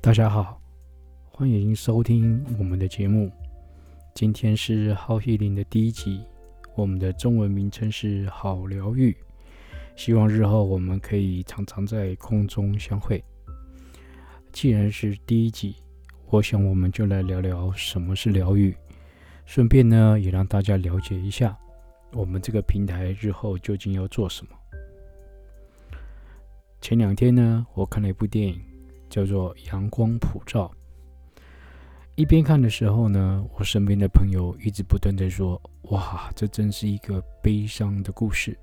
大家好，欢迎收听我们的节目。今天是好戏灵的第一集，我们的中文名称是好疗愈。希望日后我们可以常常在空中相会。既然是第一集，我想我们就来聊聊什么是疗愈，顺便呢也让大家了解一下我们这个平台日后究竟要做什么。前两天呢，我看了一部电影叫做《阳光普照》。一边看的时候呢，我身边的朋友一直不断地说：“哇，这真是一个悲伤的故事。”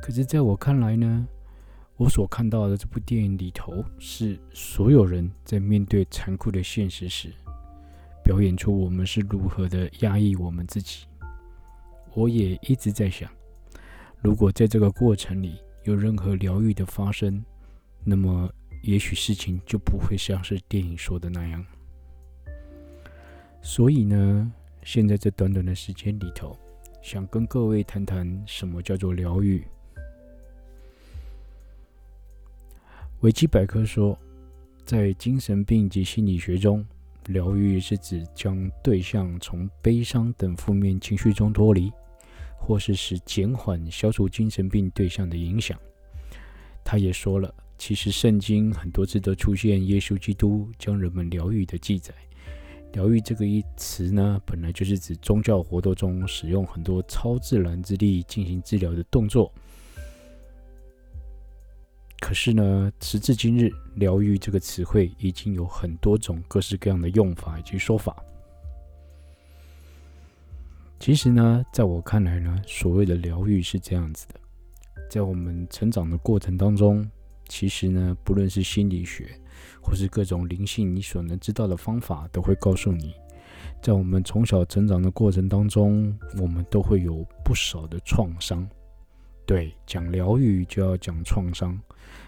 可是在我看来呢，我所看到的这部电影里头，是所有人在面对残酷的现实时，表演出我们是如何的压抑我们自己。我也一直在想，如果在这个过程里有任何疗愈的发生，那么也许事情就不会像是电影说的那样。所以呢，现在这短短的时间里头，想跟各位谈谈什么叫做疗愈。维基百科说，在精神病及心理学中，疗愈是指将对象从悲伤等负面情绪中脱离，或是使减缓消除精神病对象的影响。他也说了，其实圣经很多次都出现耶稣基督将人们疗愈的记载。疗愈这个一词呢，本来就是指宗教活动中使用很多超自然之力进行治疗的动作。可是呢，时至今日，疗愈这个词汇已经有很多种各式各样的用法以及说法。其实呢，在我看来呢，所谓的疗愈是这样子的：在我们成长的过程当中，其实呢，不论是心理学或是各种灵性你所能知道的方法，都会告诉你，在我们从小成长的过程当中，我们都会有不少的创伤。对，讲疗愈就要讲创伤，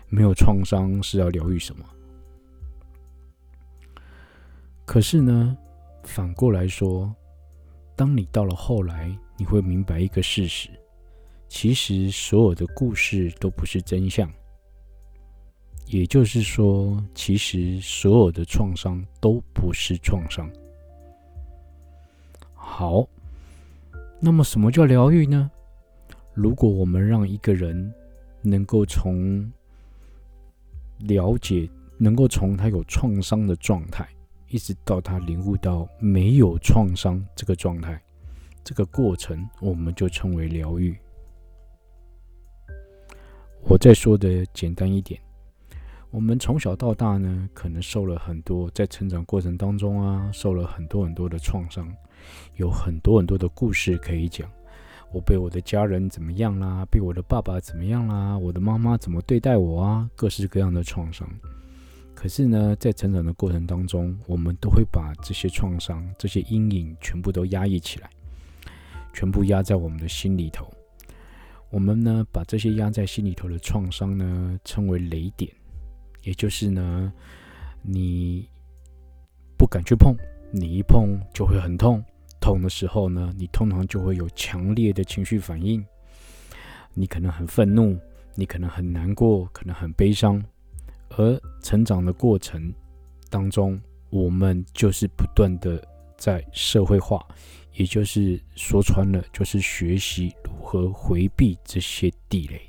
没有创伤是要疗愈什么？可是呢，反过来说，当你到了后来，你会明白一个事实，其实所有的故事都不是真相。也就是说，其实所有的创伤都不是创伤。好，那么什么叫疗愈呢？如果我们让一个人能够从了解，能够从他有创伤的状态，一直到他领悟到没有创伤这个状态，这个过程我们就称为疗愈。我再说的简单一点，我们从小到大呢，可能受了很多，在成长过程当中啊，受了很多很多的创伤，有很多很多的故事可以讲。我被我的家人怎么样啦，被我的爸爸怎么样啦，我的妈妈怎么对待我啊，各式各样的创伤。可是呢，在成长的过程当中，我们都会把这些创伤、这些阴影全部都压抑起来，全部压在我们的心里头。我们呢，把这些压在心里头的创伤呢，称为雷点。也就是呢，你不敢去碰，你一碰就会很痛，痛的时候呢，你通常就会有强烈的情绪反应，你可能很愤怒，你可能很难过，可能很悲伤。而成长的过程当中，我们就是不断的在社会化，也就是说穿了，就是学习如何回避这些地雷，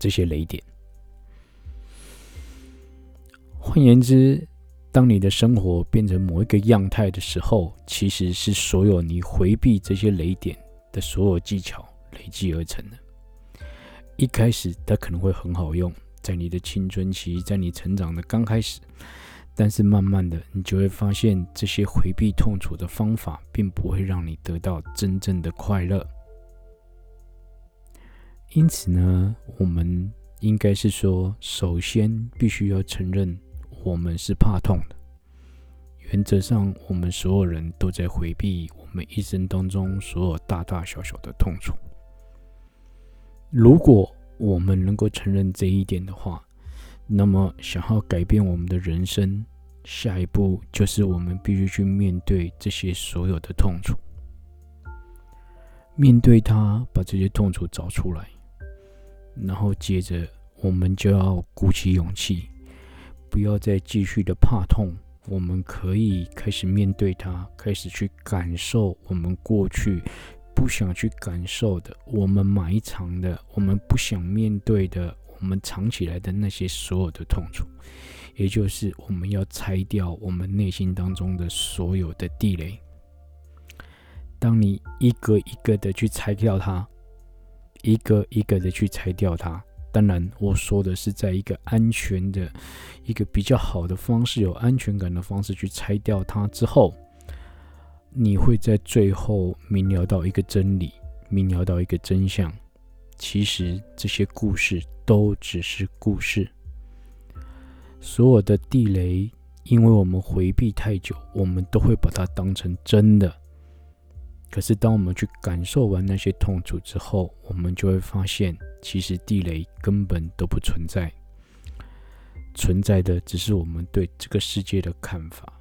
这些雷点。换言之，当你的生活变成某一个样态的时候，其实是所有你回避这些雷点的所有技巧累积而成的。一开始它可能会很好用，在你的青春期，在你成长的刚开始，但是慢慢的你就会发现，这些回避痛楚的方法并不会让你得到真正的快乐。因此呢，我们应该是说，首先必须要承认我们是怕痛的。原则上，我们所有人都在回避我们一生当中所有大大小小的痛楚。如果我们能够承认这一点的话，那么想要改变我们的人生，下一步就是我们必须去面对这些所有的痛楚，面对它，把这些痛楚找出来，然后接着我们就要鼓起勇气。不要再继续的怕痛，我们可以开始面对它，开始去感受我们过去不想去感受的，我们埋藏的，我们不想面对的，我们藏起来的那些所有的痛楚，也就是我们要拆掉我们内心当中的所有的地雷。当你一个一个的去拆掉它，一个一个的去拆掉它，当然我说的是在一个安全的一个比较好的方式，有安全感的方式去拆掉它之后，你会在最后明了到一个真理，明了到一个真相，其实这些故事都只是故事。所有的地雷，因为我们回避太久，我们都会把它当成真的。可是当我们去感受完那些痛楚之后，我们就会发现，其实地雷根本都不存在，存在的只是我们对这个世界的看法，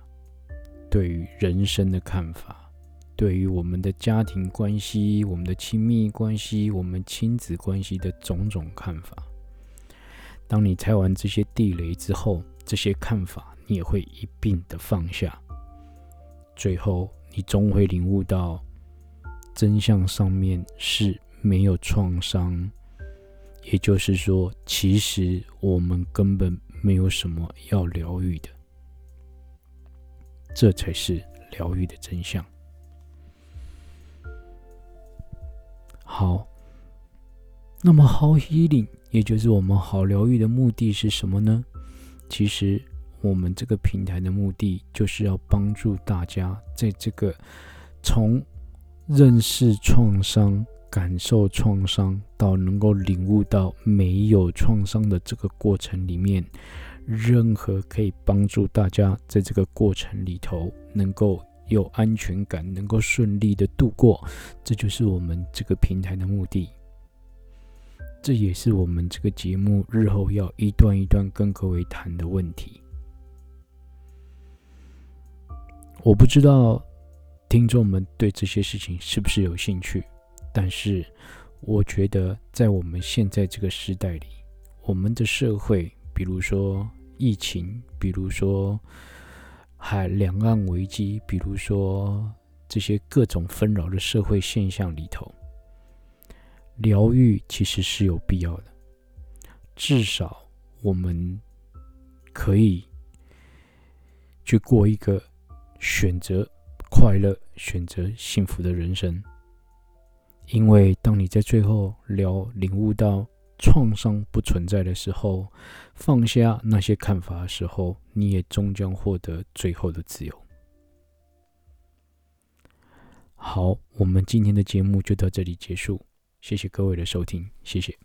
对于人生的看法，对于我们的家庭关系，我们的亲密关系，我们亲子关系的种种看法。当你拆完这些地雷之后，这些看法你也会一并的放下，最后你终会领悟到真相上面是没有创伤，也就是说，其实我们根本没有什么要疗愈的，这才是疗愈的真相。好，那么好 healing， 也就是我们好疗愈的目的是什么呢？其实我们这个平台的目的就是要帮助大家在这个从认识创伤、感受创伤到能够领悟到没有创伤的这个过程里面，任何可以帮助大家在这个过程里头能够有安全感，能够顺利的度过，这就是我们这个平台的目的。这也是我们这个节目日后要一段一段跟各位谈的问题。我不知道听众们对这些事情是不是有兴趣，但是我觉得在我们现在这个时代里，我们的社会，比如说疫情，比如说两岸危机，比如说这些各种纷扰的社会现象里头，疗愈其实是有必要的。至少我们可以去过一个选择快乐、选择幸福的人生。因为当你在最后领悟到创伤不存在的时候，放下那些看法的时候，你也终将获得最后的自由。好，我们今天的节目就到这里结束，谢谢各位的收听，谢谢。